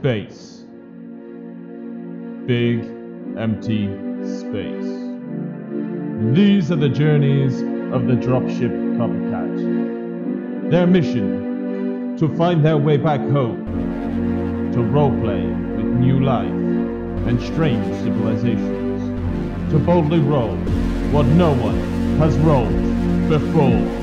space. Big, empty space. These are the journeys of the dropship Comcat. Their mission, to find their way back home, to roleplay with new life and strange civilizations, to boldly roll what no one has rolled before.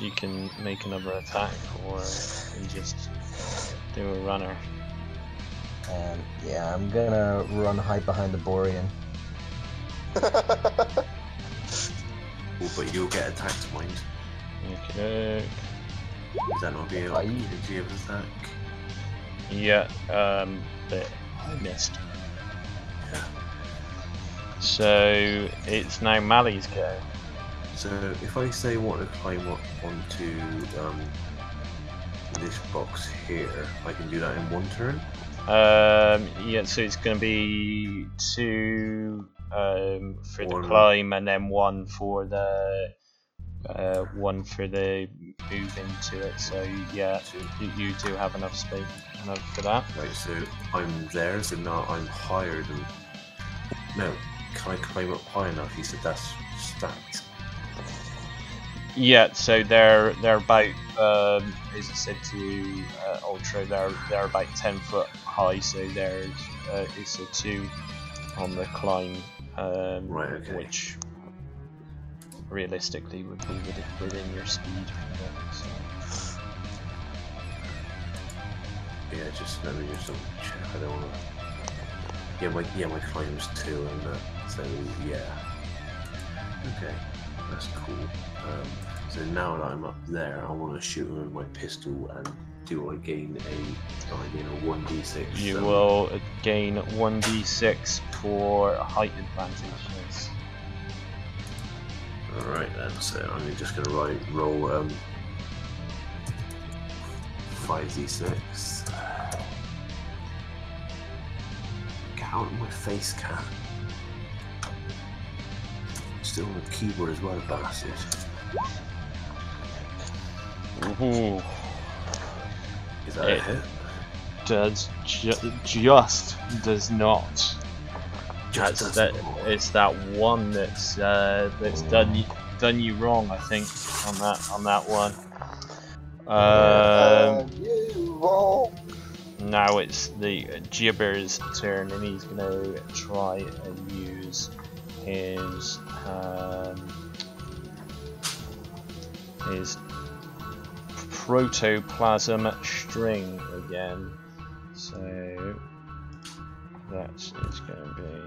You can make another attack, or you can just do a runner. Yeah, I'm gonna run hide behind the Borean. Oh, but you'll get attacked, mind. Okay. Is that not the opportunity of attack? Yeah, but I missed. Yeah. So it's now Mally's go. So if I say what to climb up onto this box here, I can do that in one turn? Yeah, so it's going to be two for the climb and then one for the move into it. So yeah, you do have enough space for that. Right, so I'm there, so now I'm higher than... No, can I climb up high enough? He said that's stacked. Yeah, so they're about, as I said to Ultra, they're about 10 foot high, so there's it's a 2 on the climb, right, okay. Which realistically would be within your speed. So. Yeah, just let me just double check. I don't want to. Yeah, my climb's 2, and so yeah. Okay. That's cool. So now that I'm up there, I want to shoot him with my pistol, and I gain a 1d6? You will gain 1d6 for height advantage. Alright then, so I'm just going to roll 5d6. Count my face cam. Still on the keyboard as well, bastard. Ooh. Is that it? A hit? Does just does not. It's that one that's done you wrong, I think, on that one. You wrong. Now it's the Gibber's turn, and he's gonna try and use his protoplasm string again. So that is going to be .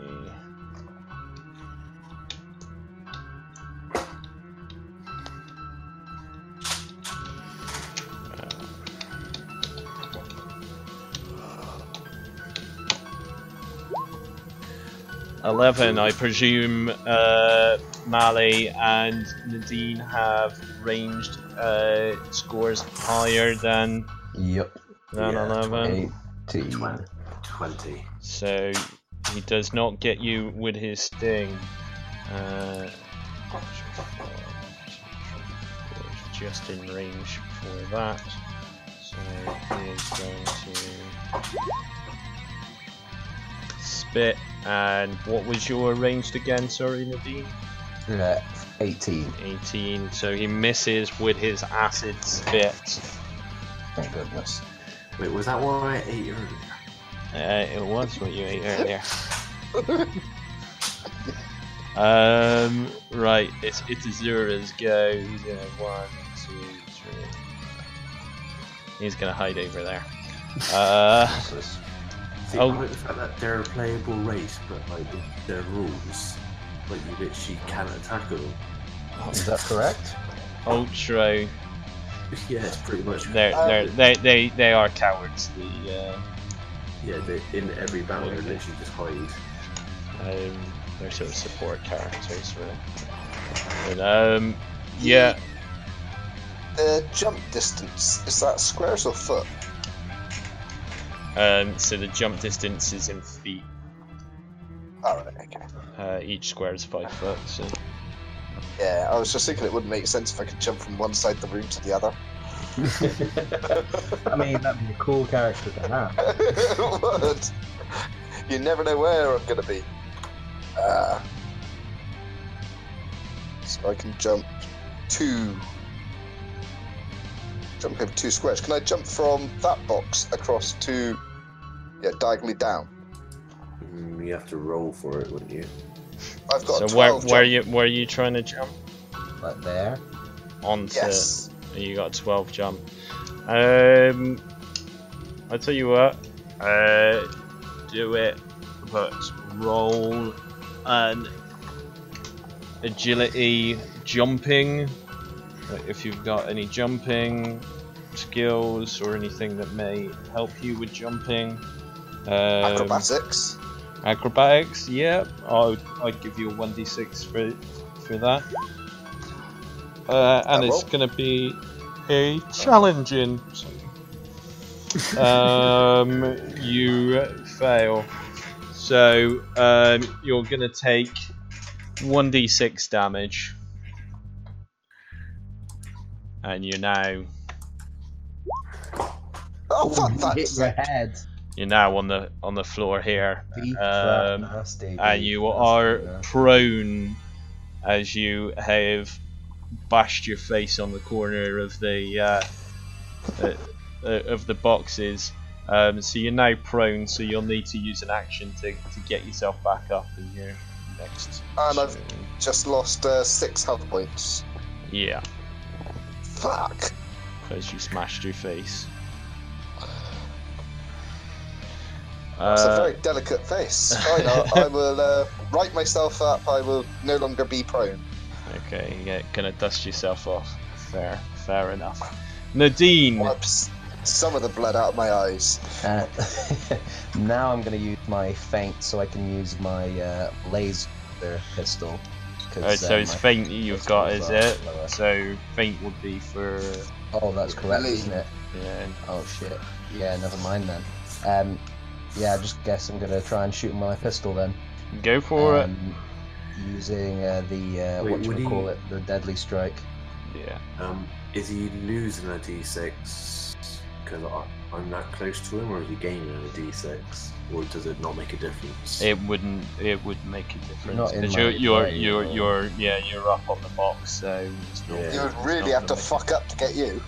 11, I presume Mally and Nadine have ranged scores higher than 11. 20. So he does not get you with his sting. Just in range for that. So he is going to spit. And what was your ranged again, sorry, Nadine? 18. So he misses with his acid spit. Thank goodness. Wait, was that what I ate earlier? It was what you ate earlier. Right, it's Azura's go. He's gonna 1, 2, 3. He's gonna hide over there. I like the fact that they're a playable race, but like their rules, like you literally can't attack them. Is that correct? Ultra. Yeah, it's pretty much. They are cowards. Yeah, they in every battle they literally just hide. They're sort of support characters, really. But, Yeah. Jump distance, is that squares or foot? So the jump distance is in feet. Alright, okay. Each square is 5 foot, so... Yeah, I was just thinking it wouldn't make sense if I could jump from one side of the room to the other. I mean, that'd be a cool character to have. It would. You never know where I'm going to be. So I can jump two... Jump over two squares. Can I jump from that box across to... Yeah, diagonally down? You have to roll for it, wouldn't you? I've got so 12. So where are you trying to jump? Like there. Onto... Yes. You got a 12 jump. I'll tell you what. Do it. Let's roll an agility jumping. If you've got any jumping skills or anything that may help you with jumping. Acrobatics. Acrobatics, yeah. I'd give you a 1d6 for that. And it's going to be a challenging. You fail. So you're going to take 1d6 damage. And you're now... Oh, fuck, you're now on the floor here. And you are prone as you have bashed your face on the corner of the boxes. So you're now prone, so you'll need to use an action to get yourself back up in here next. And I've just lost 6 health points. Yeah. Fuck! Because you smashed your face. That's a very delicate face. Fine, I will right myself up. I will no longer be prone. Okay, you're gonna dust yourself off. Fair enough. Nadine! Whoops. Some of the blood out of my eyes. Now I'm gonna use my feint so I can use my laser pistol. So it's feint you've got, is it? Lower. So feint would be for... Oh, that's correct, isn't it? Yeah. Oh, shit. Yeah, never mind then. Yeah, I just guess I'm going to try and shoot my pistol then. Go for it. Using the deadly strike. Yeah. Is he losing a d6 because I'm that close to him, or is he gaining a d6? Or does it not make a difference? It would make a difference. Because you're up on the box, so you would really have to fuck up to get you.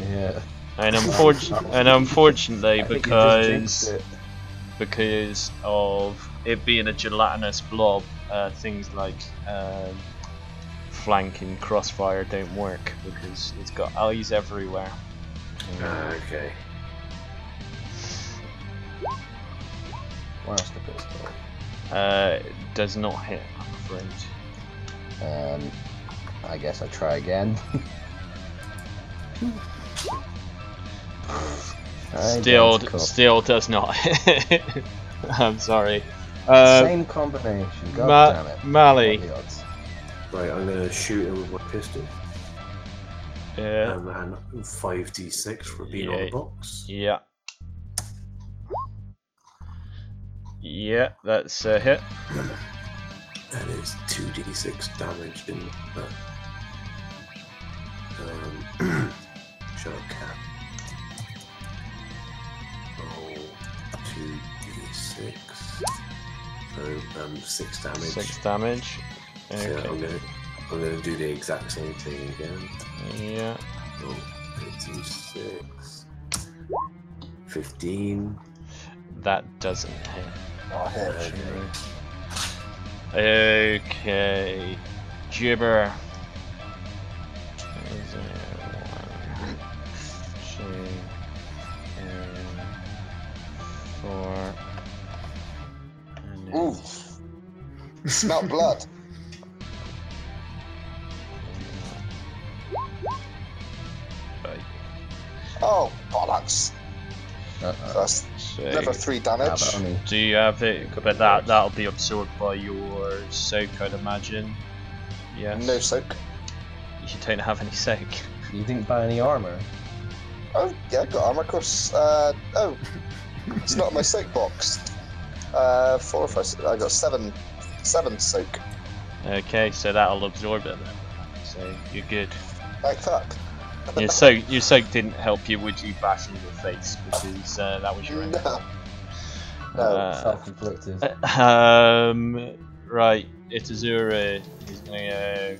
Yeah. And unfortunately because of it being a gelatinous blob, things like flank and crossfire don't work because it's got eyes everywhere. Okay. Where else the pistol? Does not hit, I'm afraid. I guess I try again. Still does not hit. I'm sorry. Same combination. God damn it. Mally. Right, I'm gonna shoot him with my pistol. Yeah. And 5d6 for being on the box. Yeah. Yeah, that's a hit. That is 2d6 damage in that. Shotgun. Roll 2d6. So 6 damage. 6 damage. Okay. So I'm gonna do the exact same thing again. Yeah. Roll 2d6. 15. That doesn't hit. Okay, Gibber. 1, 2, 3, 4. Ooh, smell blood. Oh, bollocks. That's level 3 damage. Do you have it? But that'll be absorbed by your soak, I'd imagine. Yes. No soak. you don't have any soak. You didn't buy any armour? Oh, yeah, I got armour, of course. Oh, it's not my soak box. Four of us. I got seven soak. Okay, so that'll absorb it then. So you're good. Back up. Your soak didn't help you with you bashing your face, because that was your own. No, self-inflicted. Right, Itazura is going to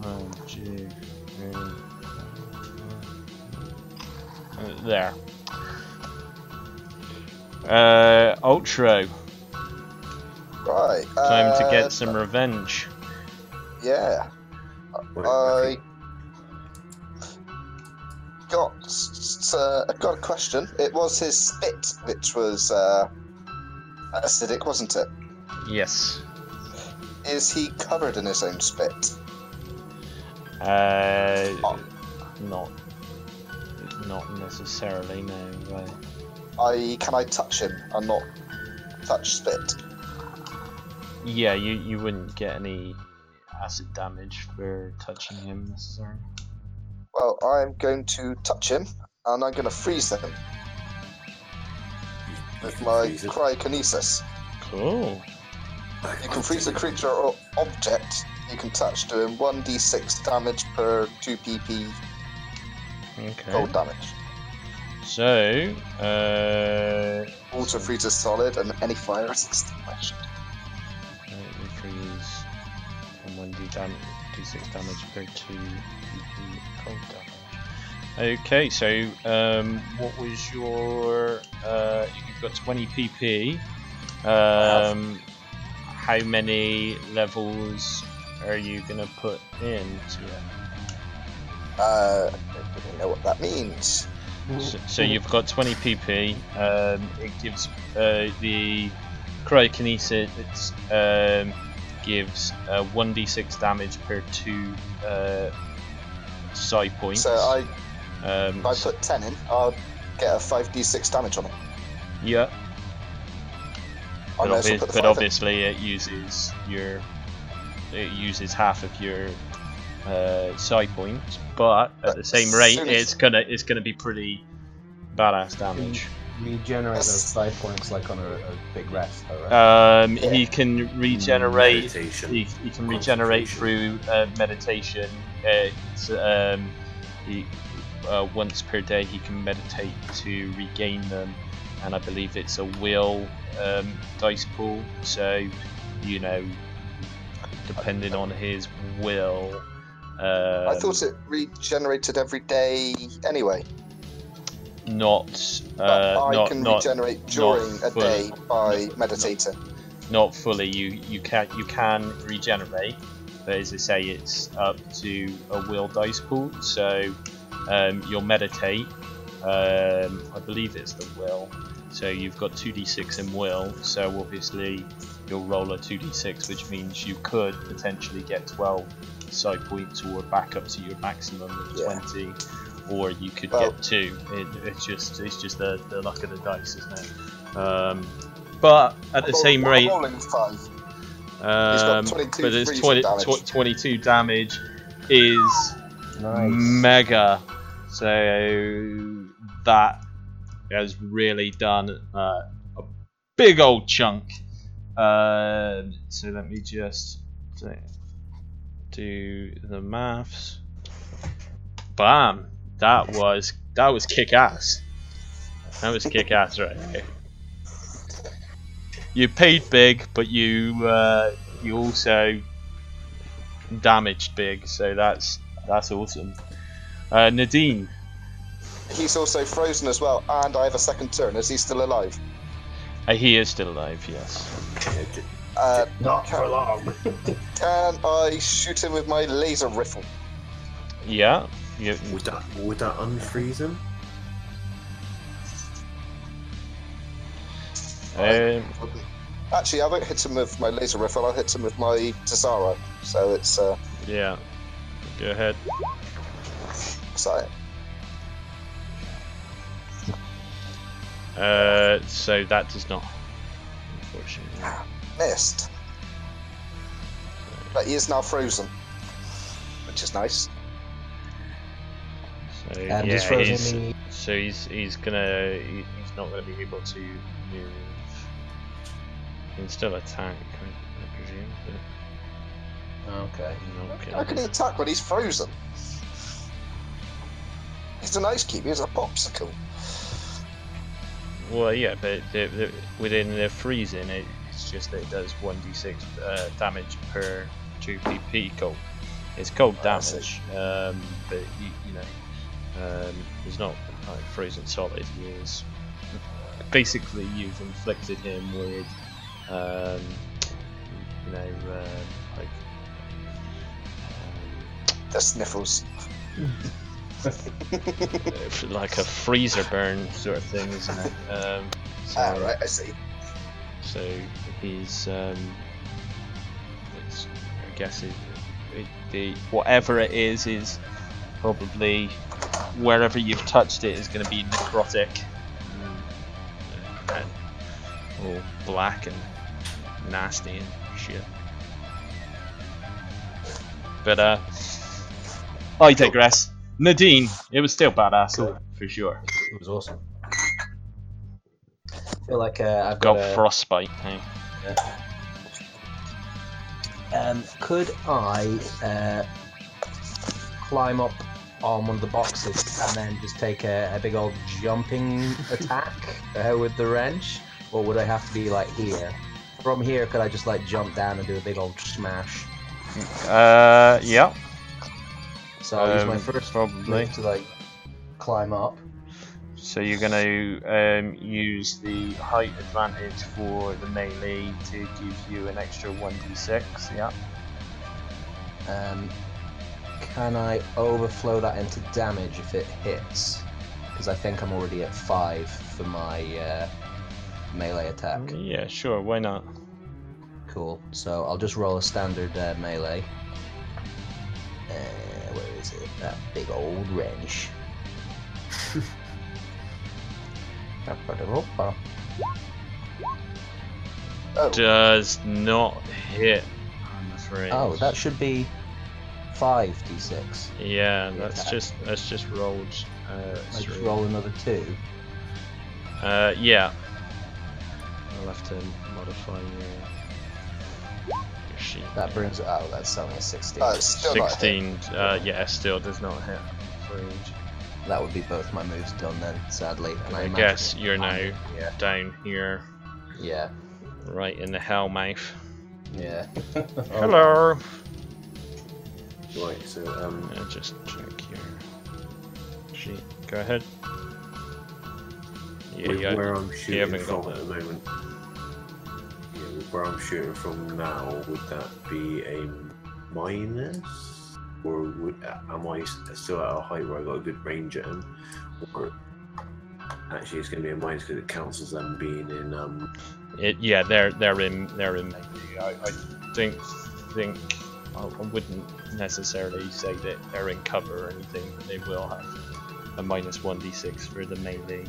go... 1, 2, 3... There. Ultra. Right. Time to get some revenge. Yeah. I got a question. It was his spit, which was acidic, wasn't it? Yes. Is he covered in his own spit? Not necessarily, no. Can I touch him and not touch spit? Yeah, you wouldn't get any acid damage for touching him necessarily. Well, I'm going to touch him, and I'm going to freeze him with my cryokinesis. Cool. You can freeze a creature or object you can touch, doing 1d6 damage per 2pp. Okay. Cold damage. So, Water freezes solid and any fire is extinguished. We freeze and 1d6 damage per 2 cold damage. Okay, so what was your? You've got 20 PP. How many levels are you gonna put into it? I don't know what that means. So you've got 20 PP. It gives the cryokinesis. It gives 1d6 damage per 2 psi points. So if I put 10 in, I'll get a 5d6 damage on it. Yeah. But obviously, it uses your. It uses half of your. Psi points, but at the same rate, it's gonna be pretty badass damage. You regenerate those psi points like on a big rest, right? Yeah. He can regenerate. He can regenerate through meditation. He once per day he can meditate to regain them, and I believe it's a will dice pool. So, you know, depending on his will. I thought it regenerated every day anyway. I can regenerate during a day by meditating. Not fully. You can regenerate, but as I say, it's up to a will dice pool. So you'll meditate. I believe it's the will. So you've got 2d6 in will. So obviously you'll roll a 2d6, which means you could potentially get 12. Side points or back up to your maximum of 20, or you could get 2. It's just the luck of the dice, isn't it? But at the same rate, but it's 22 damage is nice. Mega. So that has really done a big old chunk. So let me just. Do the maths. Bam! That was kick ass. That was kick ass right there. You paid big, but you also damaged big. So that's awesome. Nadine. He's also frozen as well, and I have a second turn. Is he still alive? He is still alive. Yes. Not for long. Can I shoot him with my laser rifle? Yeah. Would that unfreeze him? Actually, I won't hit him with my laser rifle. I'll hit him with my Tessaro. So it's. Yeah. Go ahead. Sorry. So that does not, unfortunately. Missed. But he is now frozen, which is nice. So and yeah, he's not gonna be able to move. He can still attack, I presume. But... okay. Okay. How can he attack when he's frozen? He's an ice cube. He's a popsicle. Well, yeah, but within the freezing, it's just that it does 1d6 damage per 2pp cold. It's cold damage, but you know, he's not like frozen solid. He is basically you've inflicted him with, the sniffles. Like a freezer burn sort of thing, isn't it? Right, I see. So he's, I guess whatever it is probably wherever you've touched it is going to be necrotic, and all black and nasty and shit. But I digress. Nadine, it was still badass, cool. For sure. It was awesome. I feel like I've got frostbite. Hey? Yeah. Could I climb up on one of the boxes and then just take a big old jumping attack with the wrench, or would I have to be like here? From here, could I just like jump down and do a big old smash? Yeah. So I'll use my first move to like climb up. So you're going to use the height advantage for the melee to give you an extra 1d6, yeah. Can I overflow that into damage if it hits? Because I think I'm already at 5 for my melee attack. Yeah, sure, why not? Cool, so I'll just roll a standard melee. Where is it? That big old wrench. Oh. Does not hit, I'm afraid. Oh, that should be 5d6. Yeah, that's just rolled. I just roll another 2. Yeah. I'll have to modify your sheet. That brings it out. That's only 16. Oh, it's still 16. Not hit. Yeah, still does not hit. I'm afraid. That would be both my moves done then, sadly. And I guess you're now down here. Yeah. Right in the hell mouth. Yeah. Hello. Right, so I'll just check your sheet. Go ahead. Yeah, where I'm shooting from at the moment. Yeah, where I'm shooting from now, would that be a minus? Or am I still at a height where I got a good range at him? Or actually, it's going to be a minus because it counts as them being in. They're in. I don't think I wouldn't necessarily say that they're in cover or anything, but they will have a minus 1d6 for the melee.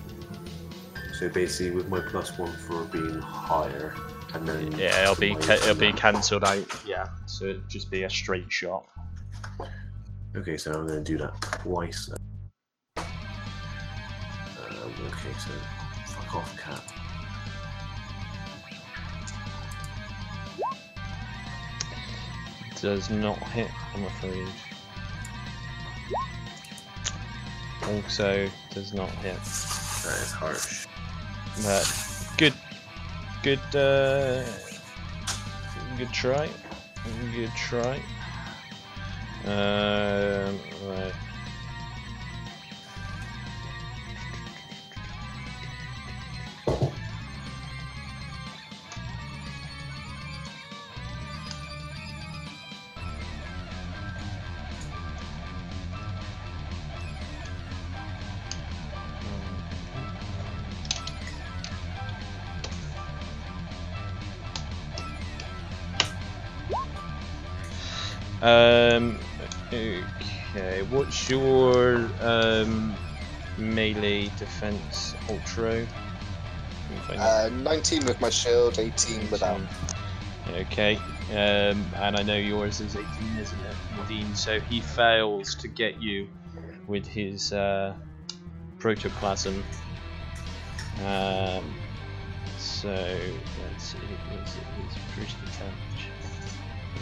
So basically, with my plus 1 for being higher, and then it'll be cancelled out. Yeah, so it'd just be a straight shot. Okay, so I'm going to do that twice. Okay, so fuck off, cat. Does not hit, I'm afraid. Also, does not hit. That is harsh. But good try. Good try. Right. Okay, what's your melee defense ultra? 19 with my shield, 18 without. Okay, and I know yours is 18, isn't it, Nadine? So he fails to get you. with his protoplasm. So that's it. It is pretty touch.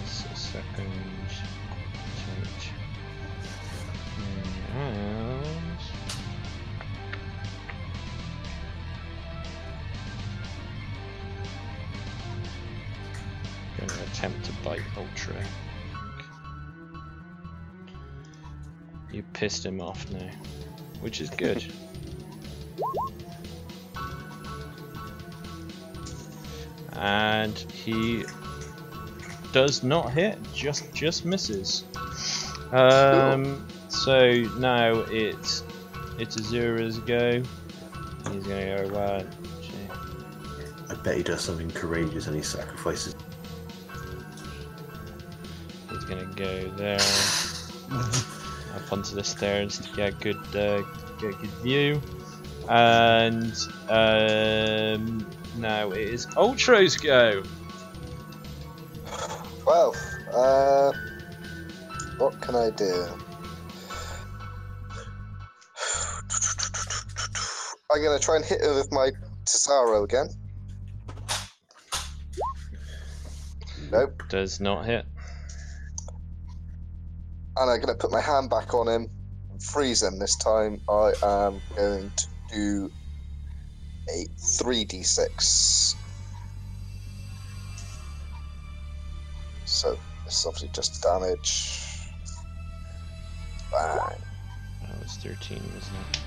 It's a second touch. And I'm going to attempt to bite Ultra. You pissed him off now, which is good. And he does not hit, just misses. So now it's Azura's go. He's gonna go right. I bet he does something courageous and he sacrifices. He's gonna go there up onto the stairs to get a good view. And now it is Ultra's go. Well, what can I do? I'm gonna try and hit her with my Tessaro again. Nope. Does not hit. And I'm gonna put my hand back on him and freeze him this time. I am going to do a 3d6. So it's obviously just damage. Bang. That was 13, wasn't it?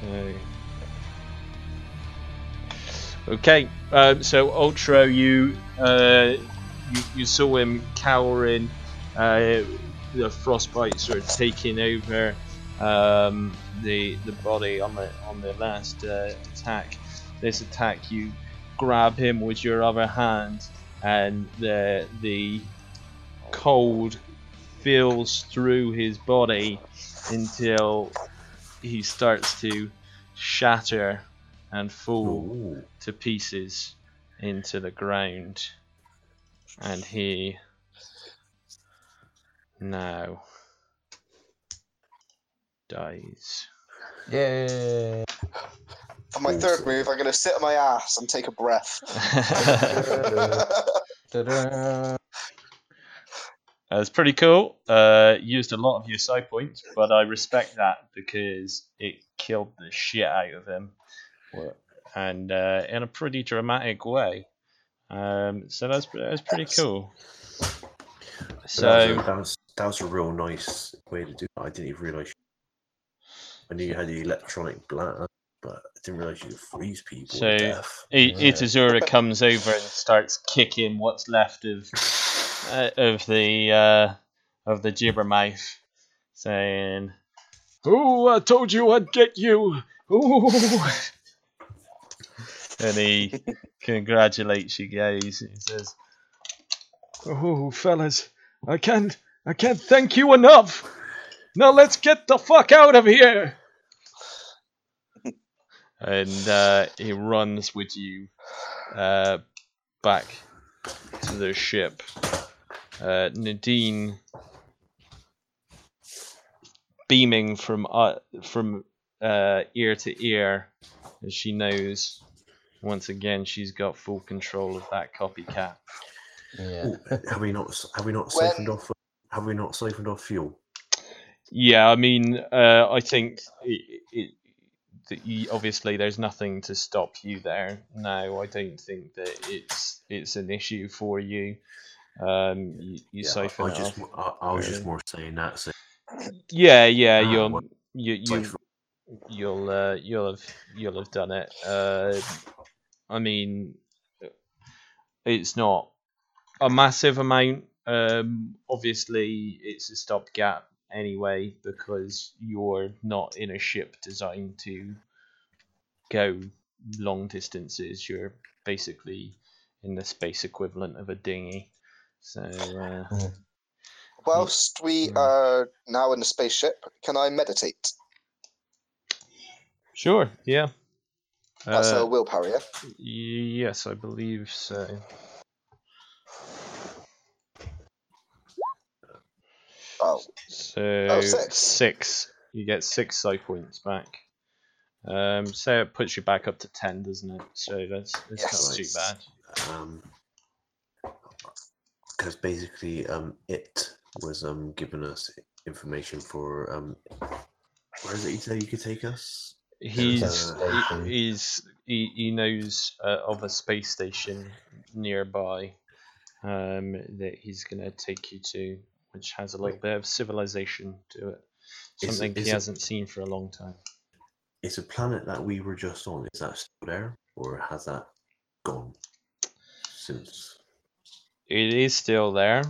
So okay. So Ultra, you saw him cowering. The frostbite sort of taking over the body on the last attack. This attack, you grab him with your other hand, and the cold fills through his body until he starts to shatter and fall to pieces into the ground, and he now dies. Yeah. For my third move, I'm gonna sit on my ass and take a breath. That's pretty cool. Used a lot of your side points, but I respect that because it killed the shit out of him, and in a pretty dramatic way. So that's pretty cool. So that was a real nice way to do it. I didn't even realise. I knew you had the electronic bladder, but I didn't realise you could freeze people. So Itazura comes over and starts kicking what's left of the Gibbermouth, saying, "Oh, I told you I'd get you!" Ooh. And he congratulates you guys. He says, "Oh, fellas, I can't thank you enough. Now let's get the fuck out of here." And he runs with you back to the ship. Nadine, beaming from ear to ear, as she knows once again she's got full control of that copycat. Yeah. Ooh, have we not siphoned off fuel? Yeah, I mean, I think obviously there's nothing to stop you there. No, I don't think that it's an issue for you. You siphon off. I was just more saying that. So. Yeah, you'll have done it. I mean, it's not a massive amount. Obviously, it's a stopgap anyway because you're not in a ship designed to go long distances. You're basically in the space equivalent of a dinghy. So, whilst we are now in the spaceship, can I meditate? Sure. Yeah. That's a willpower. Yeah? Yes, I believe so. Oh, six. you get 6 psych points back. So it puts you back up to 10, doesn't it? So that's yes, not too bad. Because basically, it was giving us information for where is it? You say you could take us. He knows of a space station nearby that he's gonna take you to, which has a little bit of civilization to it. Something he hasn't seen for a long time. It's a planet that we were just on. Is that still there, or has that gone since? It is still there.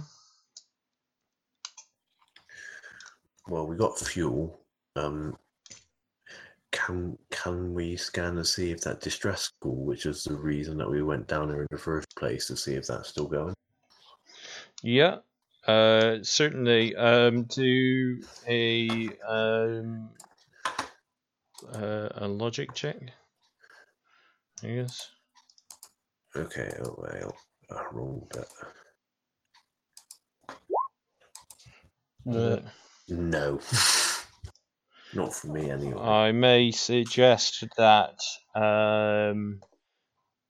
Well, we got fuel. Can we scan and see if that distress call, which is the reason that we went down there in the first place, to see if that's still going? Yeah, certainly. Do a logic check, I guess. Okay. Oh well. I rolled that. No. Not for me, anyway. I may suggest that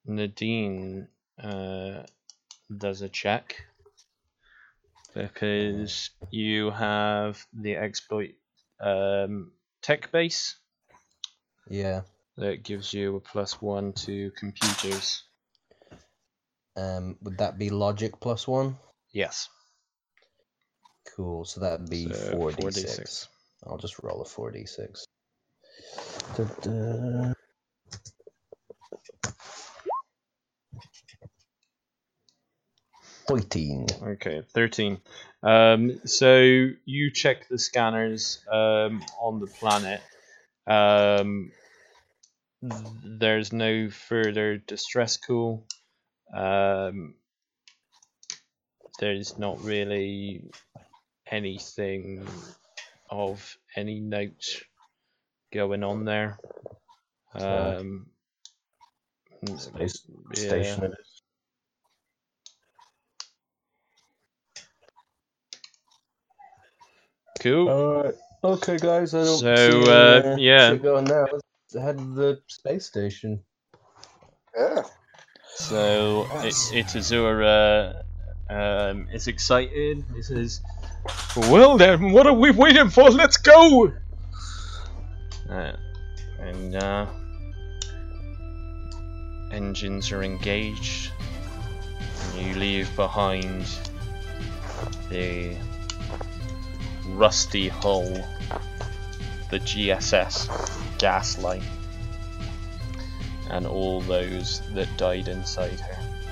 Nadine does a check, because you have the exploit tech base. Yeah. That gives you a +1 to computers. Would that be logic +1? Yes. Cool, so that'd be 4d6. I'll just roll a 4d6. Da-da. 14. Okay, 13. So you check the scanners on the planet. There's no further distress call. There's not really anything of any note going on there. Station. Cool. All right. Okay, guys. I don't see what's going now. Let's head to the space station. Yeah. So Itazura is excited. He says, "Well then, what are we waiting for? Let's go!" And engines are engaged. You leave behind the rusty hull, the GSS Gaslight, and all those that died inside her.